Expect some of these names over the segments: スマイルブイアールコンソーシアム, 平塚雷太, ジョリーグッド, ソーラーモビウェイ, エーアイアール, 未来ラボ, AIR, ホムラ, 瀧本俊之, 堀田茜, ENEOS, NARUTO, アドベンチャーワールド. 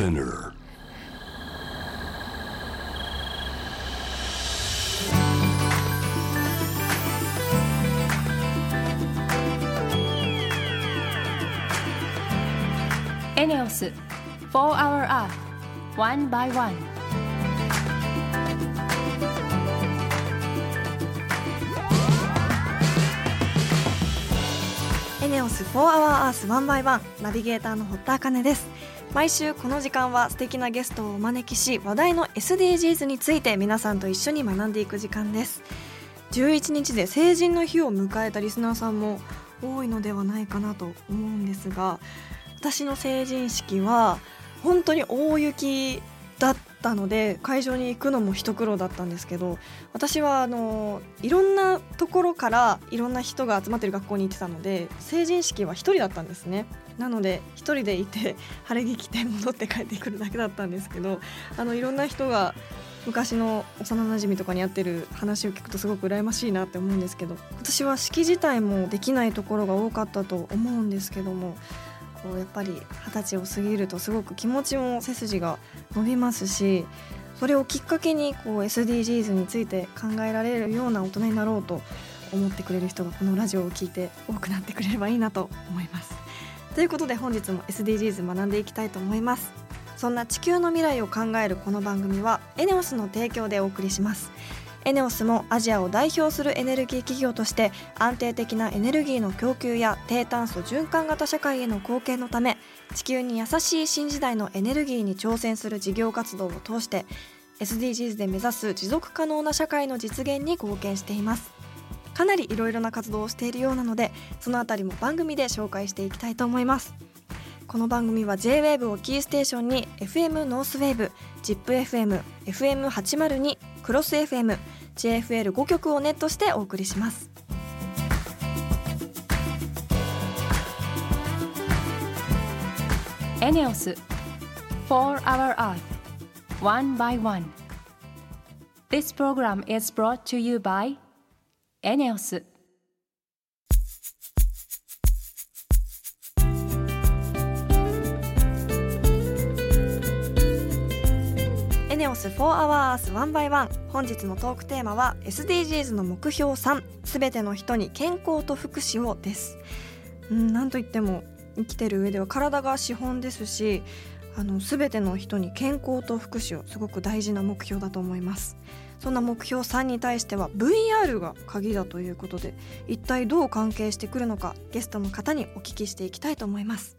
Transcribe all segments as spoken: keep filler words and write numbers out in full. Spinner。エネオス フォーアワー Earth One by One。 エネオス フォーアワー Earth One by One、 ナビゲーターの堀田茜です。毎週この時間は素敵なゲストをお招きし、話題の エスディージーズ について皆さんと一緒に学んでいく時間です。じゅういちにちで成人の日を迎えたリスナーさんも多いのではないかなと思うんですが、私の成人式は本当に大雪だったので、会場に行くのも一苦労だったんですけど、私はあのいろんなところからいろんな人が集まってる学校に行ってたので、成人式は一人だったんですね。なので一人でいて晴れ着着て戻って帰ってくるだけだったんですけど、あのいろんな人が昔の幼なじみとかにやってる話を聞くとすごく羨ましいなって思うんですけど、今年は式自体もできないところが多かったと思うんですけども、やっぱり二十歳を過ぎるとすごく気持ちも背筋が伸びますし、それをきっかけにこう エスディージーズ について考えられるような大人になろうと思ってくれる人がこのラジオを聞いて多くなってくれればいいなと思います。ということで本日も エスディージーズ 学んでいきたいと思います。そんな地球の未来を考えるこの番組は エネオス の提供でお送りします。エネオス もアジアを代表するエネルギー企業として、安定的なエネルギーの供給や低炭素循環型社会への貢献のため、地球に優しい新時代のエネルギーに挑戦する事業活動を通して エスディージーズ で目指す持続可能な社会の実現に貢献しています。かなりいろいろな活動をしているようなので、そのあたりも番組で紹介していきたいと思います。この番組は ジェイウェーブ をキーステーションに エフエム ノースウェーブ、 ジップエフエム、 エフエムはちまるに、クロス エフエム、 ジェイエフエルご 局をネットしてお送りします。エネオス フォーアワー Earth One by One。 This program is brought to you by エネオス。エネオス フォーアワー One by One、 本日のトークテーマは エスディージーズ の目標さん、すべての人に健康と福祉をです。うん、なんといっても生きてる上では体が資本ですし、あのすべての人に健康と福祉を、すごく大事な目標だと思います。そんな目標さんに対しては ブイアール が鍵だということで、一体どう関係してくるのか、ゲストの方にお聞きしていきたいと思います。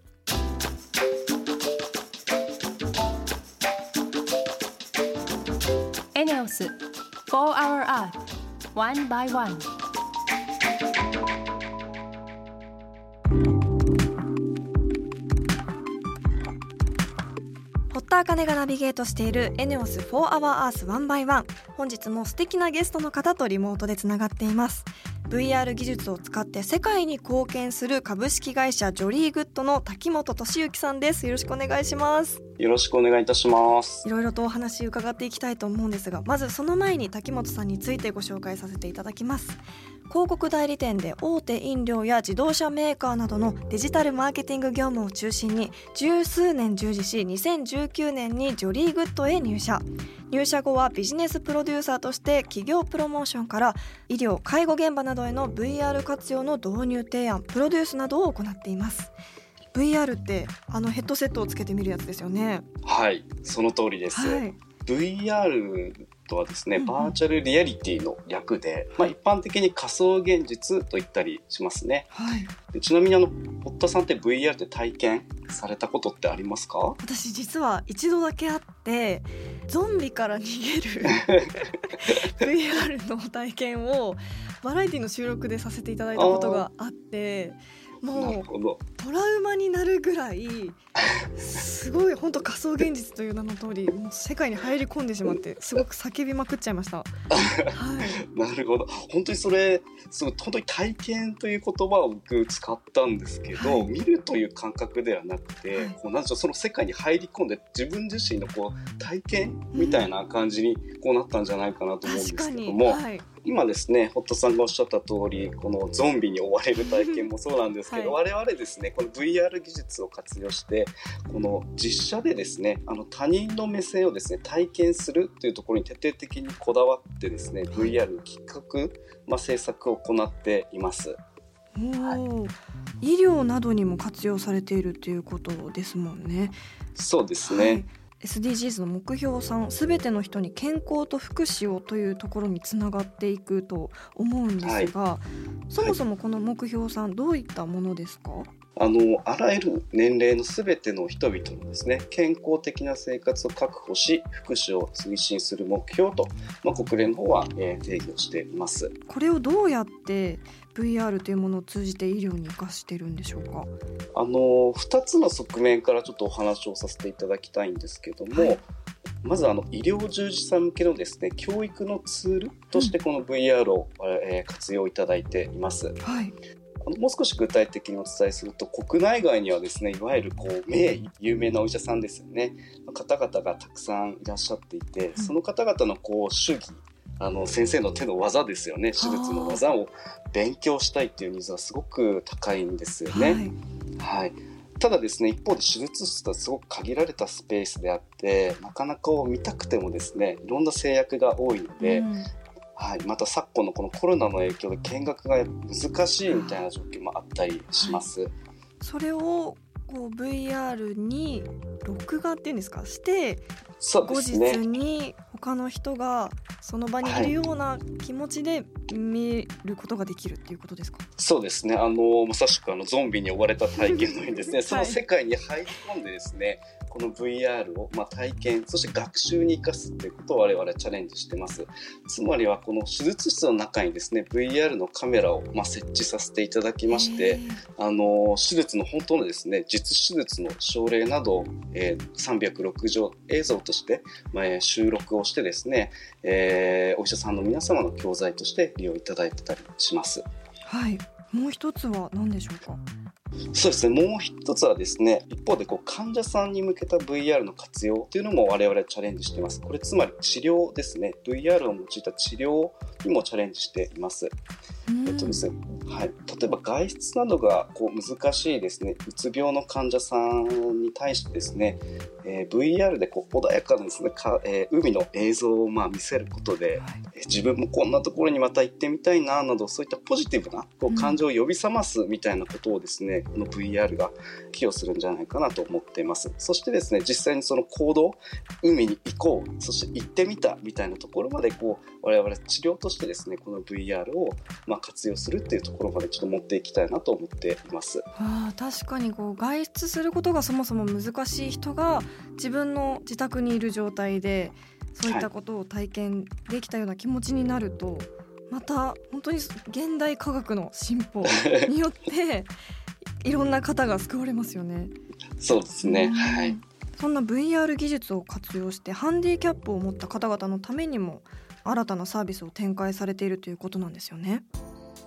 エネオス フォーアワー Earth One by One。 堀田茜がナビゲートしている エネオス フォーアワー Earth One by One、 本日も素敵なゲストの方とリモートでつながっています。 ブイアール 技術を使って世界に貢献する株式会社ジョリーグッドの瀧本俊之さんです。よろしくお願いします。よろしくお願いいたします。いろいろとお話伺っていきたいと思うんですが、まずその前に瀧本さんについてご紹介させていただきます。広告代理店で大手飲料や自動車メーカーなどのデジタルマーケティング業務を中心に十数年従事し、にせんじゅうきゅうねんにジョリーグッドへ入社。入社後はビジネスプロデューサーとして企業プロモーションから医療・介護現場などへの ブイアール 活用の導入提案、プロデュースなどを行っています。ブイアール ってあのヘッドセットをつけてみるやつですよね。はい、その通りです。はい、ブイアール とはですね、うんうん、バーチャルリアリティの略で、まあ、一般的に仮想現実と言ったりしますね。はい、でちなみにあの堀田さんって ブイアール で体験されたことってありますか？私実は一度だけあって、ゾンビから逃げるブイアール の体験をバラエティの収録でさせていただいたことがあって、もうトラウマになるぐらいすごい、本当仮想現実という名の通り、もう世界に入り込んでしまって、すごく叫びまくっちゃいました。はい、なるほど。本当にそれすごい、本当に体験という言葉を僕使ったんですけど、はい、見るという感覚ではなくて、はい、こうなんでしょう、その世界に入り込んで自分自身のこう体験みたいな感じにこうなったんじゃないかなと思うんですけども、うん、確かに、はい、今ですね、堀田さんがおっしゃった通り、このゾンビに追われる体験もそうなんですけど、はい、我々ですね、この ブイアール 技術を活用して、この実写でですね、あの他人の目線をですね、体験するというところに徹底的にこだわってですね、ブイアール の企画、まあ、制作を行っています。はい、医療などにも活用されているということですもんね。そうですね。はいエスディージーズ の目標さん、すべての人に健康と福祉をというところにつながっていくと思うんですが、はい、そもそもこの目標さん、どういったものですか？あの、あらゆる年齢のすべての人々のですね、健康的な生活を確保し、福祉を推進する目標と、まあ、国連の方は、えー、定義をしています。これをどうやってブイアール というものを通じて医療に生かしているんでしょうか？あの、ふたつの側面からちょっとお話をさせていただきたいんですけども、はい、まずあの医療従事者向けのですね、教育のツールとしてこの ブイアール を、えー、活用いただいています。はい。もう少し具体的にお伝えすると、国内外にはですね、いわゆるこう名医、有名なお医者さんですよね、方々がたくさんいらっしゃっていて、その方々のこう手技、あの先生の手の技ですよね、手術の技を勉強したいというニーズはすごく高いんですよね。はい、はいただですね、一方で手術室はすごく限られたスペースであって、なかなか見たくてもですね、いろんな制約が多いので、うんはい、また昨今のこのコロナの影響で見学が難しいみたいな状況もあったりします。はい、それをこう ブイアール に録画っていうんですか、して、そうですね、後日に他の人がその場にいるような気持ちで見ることができるっていうことですか？はい、そうですね、あのまさしくあのゾンビに追われた体験のようにですね、はい、その世界に入り込んでですね、この ブイアール をまあ体験、そして学習に生かすということを我々チャレンジしてます。つまりはこの手術室の中にですね ブイアール のカメラをまあ設置させていただきまして、あの手術の本当のですね、実手術の症例などを、えー、さんびゃくろくじゅう映像として、まあ、収録をしてですね、えー、お医者さんの皆様の教材として利用いただいてたりします。はい、もう一つは何でしょうか？そうですね、もう一つはですね、一方でこう患者さんに向けた ブイアール の活用というのも我々チャレンジしています。これつまり治療ですね、 ブイアール を用いた治療にもチャレンジしています。えっとですね、はい、例えば外出などがこう難しいですね、うつ病の患者さんに対してですね、えー、ブイアール でこう穏やかなですね、か、えー、海の映像をまあ見せることで、はい、自分もこんなところにまた行ってみたいななど、そういったポジティブなこう感情を呼び覚ますみたいなことをですね、この ブイアール が寄与するんじゃないかなと思っています。そしてですね、実際にその行動、海に行こう、そして行ってみたみたいなところまでこう我々治療としてですね、この ブイアール をまあ活用するっていうところまでちょっと持っていきたいなと思っています。あ、確かにこう外出することがそもそも難しい人が自分の自宅にいる状態でそういったことを体験できたような気持ちになると、はい、また本当に現代科学の進歩によっていろんな方が救われますよね。そうですね、うん、はい。そんな ブイアール 技術を活用してハンディキャップを持った方々のためにも新たなサービスを展開されているということなんですよね。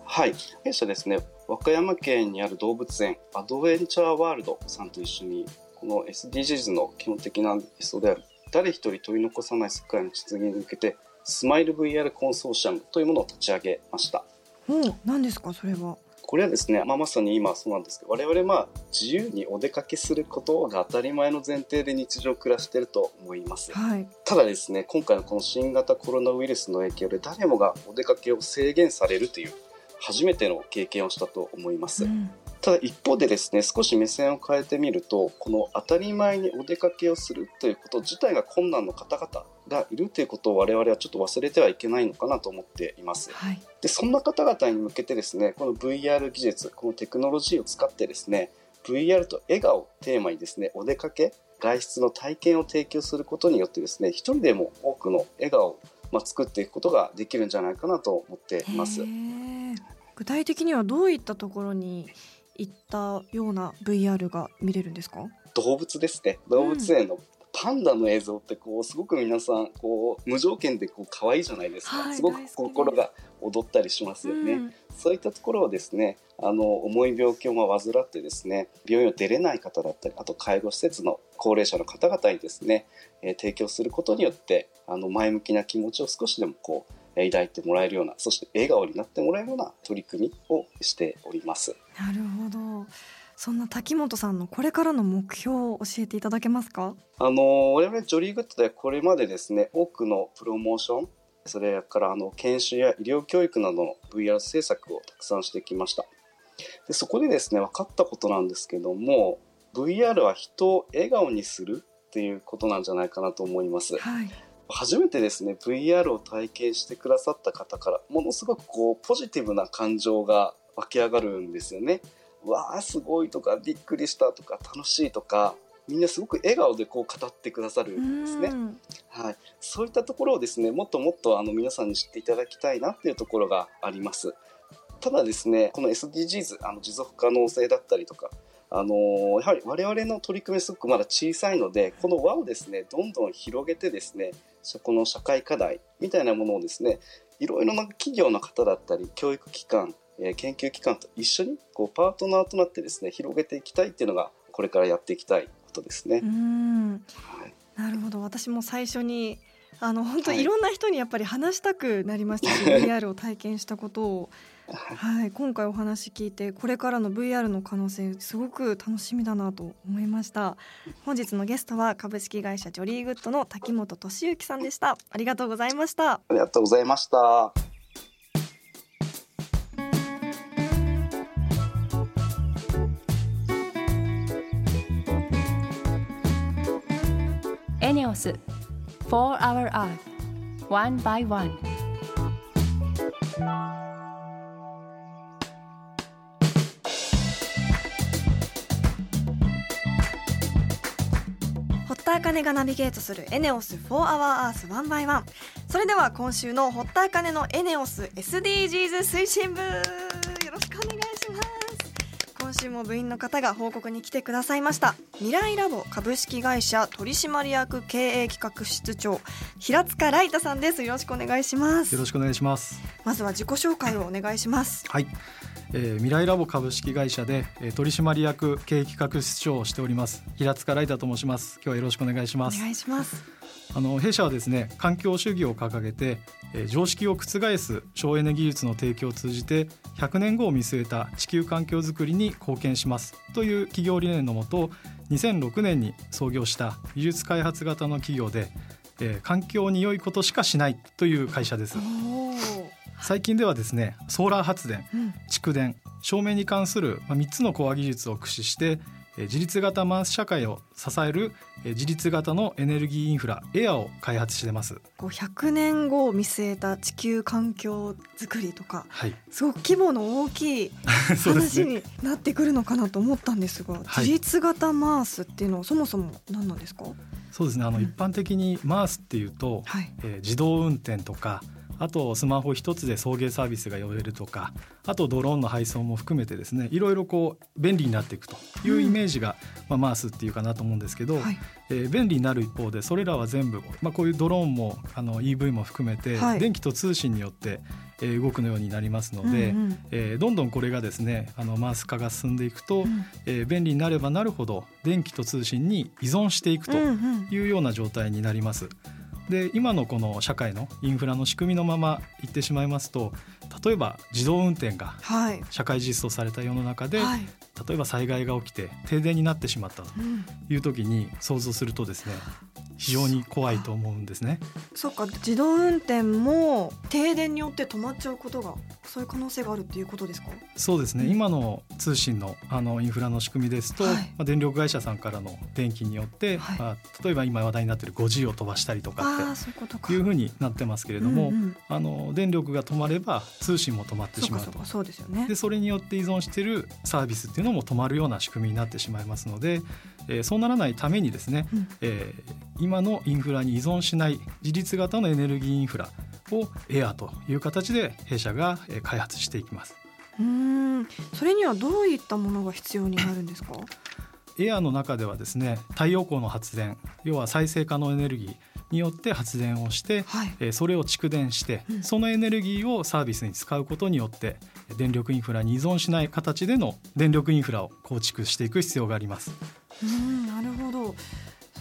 はい、弊社ですね、和歌山県にある動物園アドベンチャーワールドさんと一緒に、この エスディージーズ の基本的な理想である誰一人取り残さない世界の実現に向けて、スマイル ブイアール コンソーシアムというものを立ち上げました。うん、何ですかそれは？これはですね、まあ、まさに今そうなんですけど、我々まあ自由にお出かけすることが当たり前の前提で日常を暮らしていると思います。はい、ただですね、今回のこの新型コロナウイルスの影響で誰もがお出かけを制限されるという初めての経験をしたと思います。うん、ただ一方でですね、少し目線を変えてみると、この当たり前にお出かけをするということ自体が困難の方々がいるということを我々はちょっと忘れてはいけないのかなと思っています。はい、でそんな方々に向けてですね、この ブイアール 技術、このテクノロジーを使ってですね、 ブイアール と笑顔をテーマにですね、お出かけ、外出の体験を提供することによってですね、一人でも多くの笑顔をまあ作っていくことができるんじゃないかなと思っています。具体的にはどういったところに行ったような ブイアール が見れるんですか？動物ですね、動物園のパンダの映像ってこうすごく皆さんこう無条件でこう可愛いじゃないですか。はい、すごく心が踊ったりしますよね。うん、そういったところをですね、あの重い病気を患ってですね、病院を出れない方だったり、あと介護施設の高齢者の方々にですね、えー、提供することによって、あの前向きな気持ちを少しでもこう抱いてもらえるような、そして笑顔になってもらえるような取り組みをしております。なるほど。そんな瀧本さんのこれからの目標を教えていただけますか？あの我々ジョリーグッドではこれまでですね、多くのプロモーション、それからあの研修や医療教育などの ブイアール 政策をたくさんしてきました。でそこでですね、分かったことなんですけども、 ブイアール は人を笑顔にするっていうことなんじゃないかなと思います、はい、初めてですね ブイアール を体験してくださった方からものすごくこうポジティブな感情が湧き上がるんですよね。わあすごいとか、びっくりしたとか、楽しいとか、みんなすごく笑顔でこう語ってくださるんですね、はい、そういったところをですね、もっともっとあの皆さんに知っていただきたいなっていうところがあります。ただですね、この エスディージーズ、 あの持続可能性だったりとか、あのー、やはり我々の取り組みすごくまだ小さいので、この輪をですねどんどん広げてですね、この社会課題みたいなものをですね、いろいろな企業の方だったり教育機関、研究機関と一緒にこうパートナーとなってですね、広げていきたいっていうのがこれからやっていきたいことですね。うーん、はい、なるほど。私も最初にあの本当にいろんな人にやっぱり話したくなりましたし、はい、ブイアール を体験したことを、はい、今回お話聞いて、これからの ブイアール の可能性すごく楽しみだなと思いました。本日のゲストは株式会社ジョリーグッドの瀧本俊之さんでした。ありがとうございました。ありがとうございました。エネオス For Our Earth One by One。 堀田茜がナビゲートする エネオス For Our Earth One by One。 それでは今週の堀田茜の エネオス エスディージーズ 推進部、よろしくお願いします。今週も部員の方が報告に来てくださいました。未来ラボ株式会社取締役経営企画室長、平塚雷太さんです。よろしくお願いします。よろしくお願いします。まずは自己紹介をお願いします。はい、えー、未来ラボ株式会社で、えー、取締役経営企画室長をしております平塚雷太と申します。今日はよろしくお願いします。お願いします。あの弊社はですね、環境主義を掲げて、えー、常識を覆す省エネ技術の提供を通じてひゃくねんごを見据えた地球環境づくりに貢献しますという企業理念のもと、にせんろくねんに創業した技術開発型の企業で、えー、環境に良いことしかしないという会社です。最近ではですね、ソーラー発電、蓄電、照明に関するみっつのコア技術を駆使して自立型マンス社会を支える自立型のエネルギーインフラ エアー を開発しています。ひゃくねんごを見据えた地球環境づくりとか、はい、すごく規模の大きい話になってくるのかなと思ったんですがです、ね、自立型マースっていうのはそもそも何なんですか？はい、そうですね、あの、うん、一般的にマースっていうと、はい、えー、自動運転とか、あとスマホ一つで送迎サービスが呼べるとか、あとドローンの配送も含めてですね、いろいろこう便利になっていくというイメージが、うん、まあ、マースっていうかなと思うんですけど、はい、えー、便利になる一方で、それらは全部、まあ、こういうドローンもあの イーブイ も含めて、はい、電気と通信によって、えー、動くのようになりますので、うんうん、えー、どんどんこれがですね、あのマース化が進んでいくと、うん、えー、便利になればなるほど電気と通信に依存していくというような状態になります。うんうん、で今のこの社会のインフラの仕組みのままいってしまいますと、例えば自動運転が社会実装された世の中で、はい、例えば災害が起きて停電になってしまったという時に想像するとですね、うん、非常に怖いと思うんですね。そうか、自動運転も停電によって止まっちゃうことが、そういう可能性があるっていうことですか？そうですね、うん、今の通信の、 あのインフラの仕組みですと、はい、まあ、電力会社さんからの電気によって、はい、まあ、例えば今話題になっている ごジー を飛ばしたりとかっていうふうになってますけれども、うんうん、あの電力が止まれば通信も止まってしまうと。そうか、そうですよね。でそれによって依存しているサービスっていうのも止まるような仕組みになってしまいますので、えー、そうならないためにですね、うん、えー、今のインフラに依存しない自立型のエネルギーインフラを エアー という形で弊社が開発していきます。うーん、それにはどういったものが必要になるんですか？エアー の中ではですね、太陽光の発電、要は再生可能エネルギーによって発電をして、はい、えー、それを蓄電して、うん、そのエネルギーをサービスに使うことによって電力インフラに依存しない形での電力インフラを構築していく必要があります。うん、なるほど。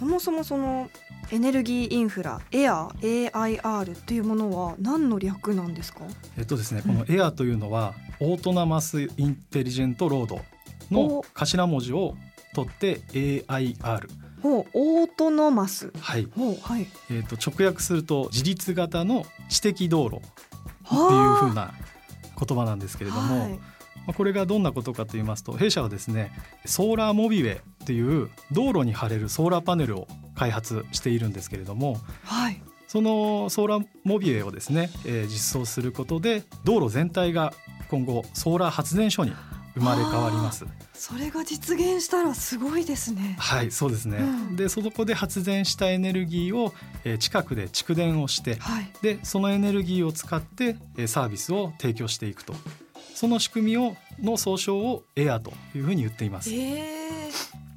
そもそもそのエネルギーインフラ エアー エーアイアール というものは何の略なんですか？えっとですね、この エアー というのは、うん、オートナマスインテリジェントロードの頭文字を取って エーアイアール。 おオートナマス、はいおはいえー、と直訳すると自立型の知的道路っていう風な言葉なんですけれども、はい、これがどんなことかと言いますと、弊社はですねソーラーモビウェイという道路に貼れるソーラーパネルを開発しているんですけれども、はい、そのソーラーモビウェイをですね、えー、実装することで道路全体が今後ソーラー発電所に生まれ変わります。それが実現したらすごいですね。はい、そうですね、うん、でそこで発電したエネルギーを、えー、近くで蓄電をして、はい、でそのエネルギーを使って、えー、サービスを提供していくと、その仕組みをの総称を エアー というふうに言っています。えー、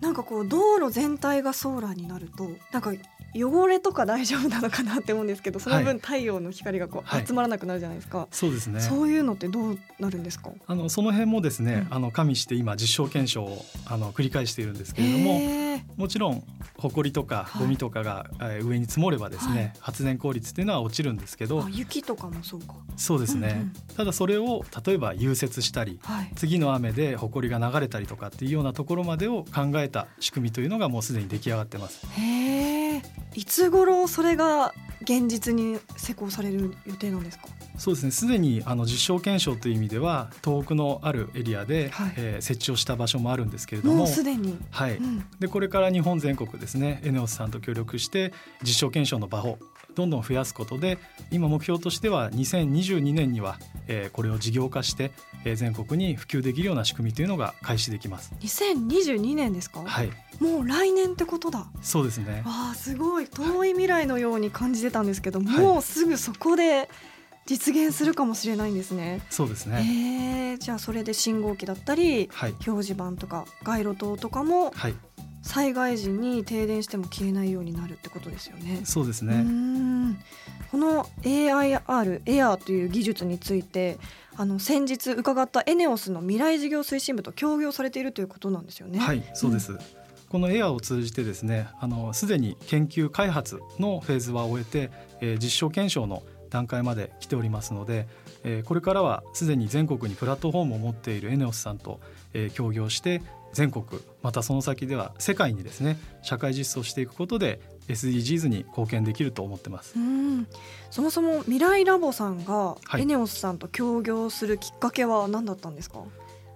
なんかこう道路全体がソーラーになると、なんか汚れとか大丈夫なのかなって思うんですけど、その分太陽の光がこう集まらなくなるじゃないですか、はいはい、そうですね。そういうのってどうなるんですか？あのその辺もですね、うん、あの加味して今実証検証をあの繰り返しているんですけれども、もちろん埃とかゴミとかが、はい、上に積もればですね、はい、発電効率っていうのは落ちるんですけど、あ雪とかもそうか。そうですね、うんうん、ただそれを例えば融雪したり、はい、次の雨で埃が流れたりとかっていうようなところまでを考えた仕組みというのがもうすでに出来上がってます。へー、いつ頃それが現実に施行される予定なんですか？そうですね、すでにあの実証検証という意味では東北のあるエリアで、はいえー、設置をした場所もあるんですけれども、もうすでに、はいうん、でこれから日本全国ですね エネオス さんと協力して実証検証の場をどんどん増やすことで、今目標としてはにせんにじゅうにねんには、えー、これを事業化して、えー、全国に普及できるような仕組みというのが開始できます。にせんにじゅうにねんですか？はい、もう来年ってことだ。そうですね。わあ、すごい遠い未来のように感じてたんですけど、はい、もうすぐそこで実現するかもしれないんですね。そうですね、えー、じゃあそれで信号機だったり、はい、表示板とか街路灯とかも、はい、災害時に停電しても消えないようになるってことですよね。そうですね。うーん、この エーアイアール エアー という技術について、あの先日伺った エネオス の未来事業推進部と協業されているということなんですよね。はい、そうです、うん、この エアー を通じてですね、あのすでに研究開発のフェーズは終えて、えー、実証検証の段階まで来ておりますので、えー、これからはすでに全国にプラットフォームを持っている エネオス さんと、えー、協業して、全国またその先では世界にですね社会実装していくことで エスディージーズ に貢献できると思ってます。うん、そもそも未来ラボさんが エネオス さんと協業するきっかけは何だったんですか？はい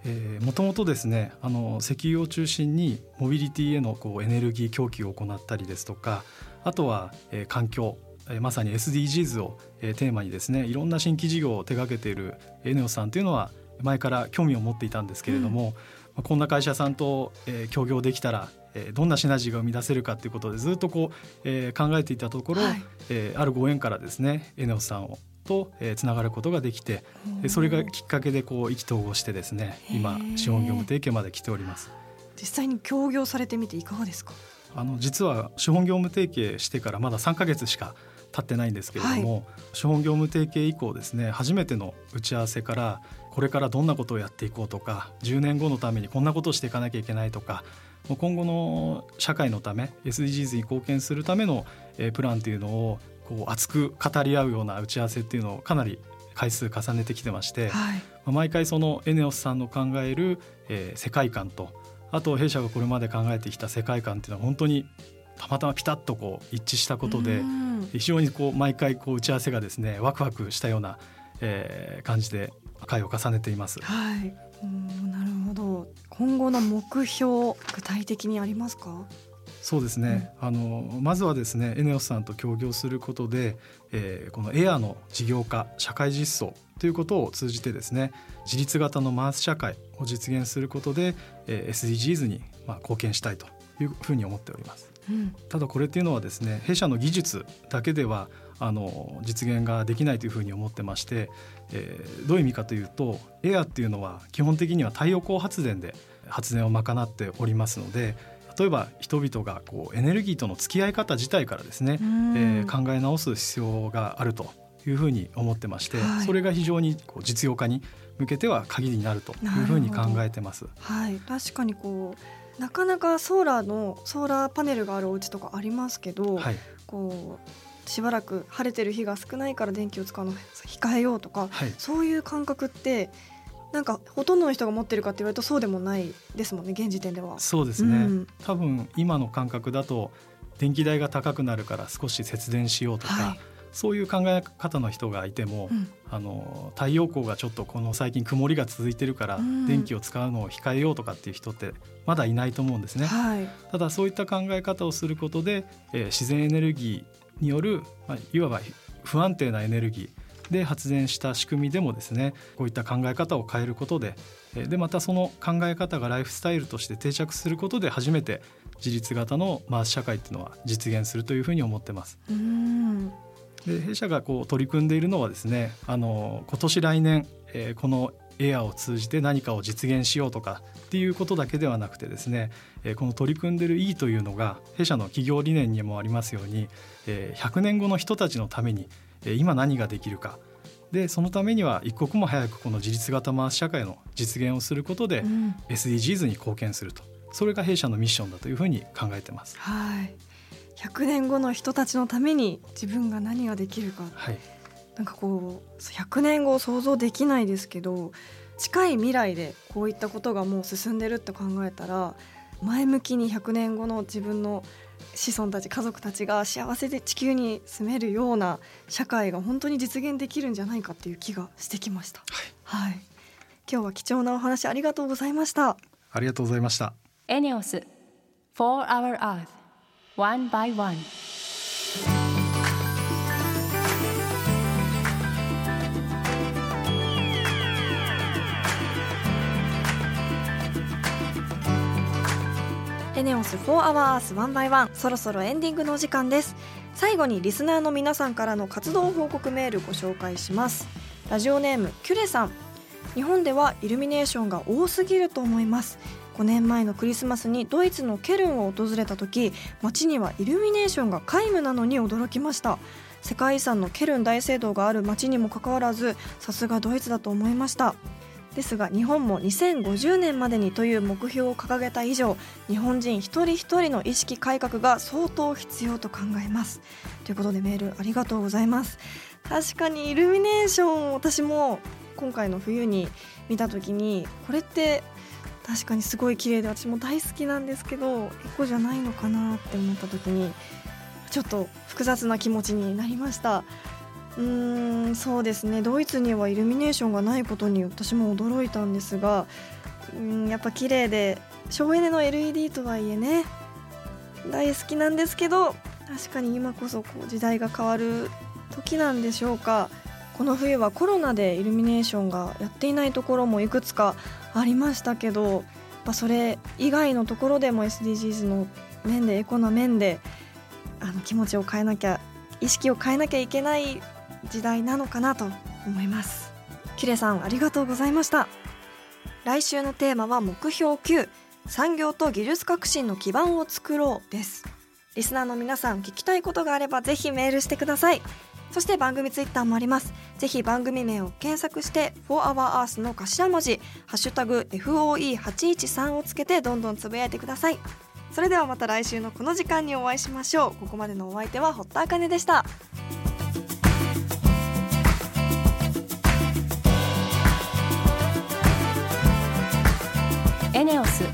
えー、もともとですねあの石油を中心にモビリティへのこうエネルギー供給を行ったりですとか、あとは、えー、環境、まさに エスディージーズ をテーマにですねいろんな新規事業を手掛けている エネオス さんというのは前から興味を持っていたんですけれども、うん、こんな会社さんと協業できたらどんなシナジーが生み出せるかということでずっとこう考えていたところ、はい、あるご縁からですね エネオス さんをとつながることができて、それがきっかけでこう意気投合してですね今資本業務提携まで来ております。実際に協業されてみていかがですか？あの実は資本業務提携してからまださんかげつしか立ってないんですけれども、はい、資本業務提携以降ですね初めての打ち合わせから、これからどんなことをやっていこうとか、じゅうねんごのためにこんなことをしていかなきゃいけないとか、今後の社会のため エスディージーズ に貢献するためのプランというのをこう熱く語り合うような打ち合わせっていうのをかなり回数重ねてきてまして、はい、毎回その エネオス さんの考える世界観と、あと弊社がこれまで考えてきた世界観っていうのは本当にたまたまピタッとこう一致したことで、非常にこう毎回こう打ち合わせがですねワクワクしたような、えー、感じで会を重ねています。はい、うん、なるほど。今後の目標具体的にありますか？そうですね、うん、あのまずはですね エネオス さんと協業することで、えー、この エアー の事業化社会実装ということを通じてですね自立型の回す社会を実現することで、えー、エスディージーズ にまあ貢献したいというふうに思っております。うん、ただこれっていうのはですね弊社の技術だけではあの実現ができないというふうに思ってまして、えー、どういう意味かというと エアー っていうのは基本的には太陽光発電で発電を賄っておりますので、例えば人々がこうエネルギーとの付き合い方自体からですね、えー、考え直す必要があるというふうに思ってまして、はい、それが非常にこう実用化に向けては鍵になるというふうに考えてます。はい、確かにこうなかなかソーラーのソーラーパネルがあるお家とかありますけど、はい、こうしばらく晴れてる日が少ないから電気を使うの控えようとか、はい、そういう感覚ってなんかほとんどの人が持ってるかって言われるとそうでもないですもんね、現時点では。そうですね、うん、多分今の感覚だと電気代が高くなるから少し節電しようとか、はい、そういう考え方の人がいても、うん、あの太陽光がちょっとこの最近曇りが続いてるから電気を使うのを控えようとかっていう人ってまだいないと思うんですね、はい、ただそういった考え方をすることで、えー、自然エネルギーによる、まあ、いわば不安定なエネルギーで発電した仕組みでもですね、こういった考え方を変えることで、えー、でまたその考え方がライフスタイルとして定着することで初めて自立型の回し社会っていうのは実現するというふうに思ってます。うーんで弊社がこう取り組んでいるのはですね、あの今年来年、えー、このエアーを通じて何かを実現しようとかっていうことだけではなくてですね、えー、この取り組んでいる意義というのが弊社の企業理念にもありますように、えー、ひゃくねんごの人たちのために、えー、今何ができるかで、そのためには一刻も早くこの自立型回し社会の実現をすることで、うん、エスディージーズ に貢献すると、それが弊社のミッションだというふうに考えてます。はい、ひゃくねんごの人たちのために自分が何ができるか、はい、なんかこうひゃくねんご想像できないですけど、近い未来でこういったことがもう進んでるって考えたら、前向きにひゃくねんごの自分の子孫たち家族たちが幸せで地球に住めるような社会が本当に実現できるんじゃないかっていう気がしてきました、はいはい、今日は貴重なお話ありがとうございました。ありがとうございました。 エネオス For Our Earth One by One。 エネオス For Our Earth One by One、 そろそろエンディングのお時間です。最後にリスナーの皆さんからの活動報告メールをご紹介します。ラジオネームキュレさん、日本ではイルミネーションが多すぎると思います。ごねんまえのクリスマスにドイツのケルンを訪れた時、街にはイルミネーションが皆無なのに驚きました。世界遺産のケルン大聖堂がある街にもかかわらず、さすがドイツだと思いました。ですが日本もにせんごじゅうねんまでにという目標を掲げた以上、日本人一人一人の意識改革が相当必要と考えます、ということでメールありがとうございます。確かにイルミネーション、私も今回の冬に見た時に、これって確かにすごい綺麗で私も大好きなんですけど、エコじゃないのかなって思った時にちょっと複雑な気持ちになりました。うーん、そうですね、ドイツにはイルミネーションがないことに私も驚いたんですが、うーんやっぱ綺麗で省エネの エルイーディー とはいえね、大好きなんですけど、確かに今こそこう時代が変わる時なんでしょうか。この冬はコロナでイルミネーションがやっていないところもいくつかありましたけど、やっぱそれ以外のところでも エスディージーズ の面でエコな面であの気持ちを変えなきゃ、意識を変えなきゃいけない時代なのかなと思います。キレさんありがとうございました。来週のテーマは目標きゅう、産業と技術革新の基盤を作ろうです。リスナーの皆さん、聞きたいことがあればぜひメールしてください。そして番組ツイッターもあります。ぜひ番組名を検索して For Our Earth の頭文字ハッシュタグ エフオーイーはちいちさん をつけてどんどんつぶやいてください。それではまた来週のこの時間にお会いしましょう。ここまでのお相手は堀田茜でした。エネオス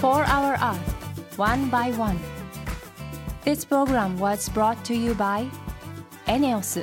For Our Earth One by One。 This program was brought to you by エネオス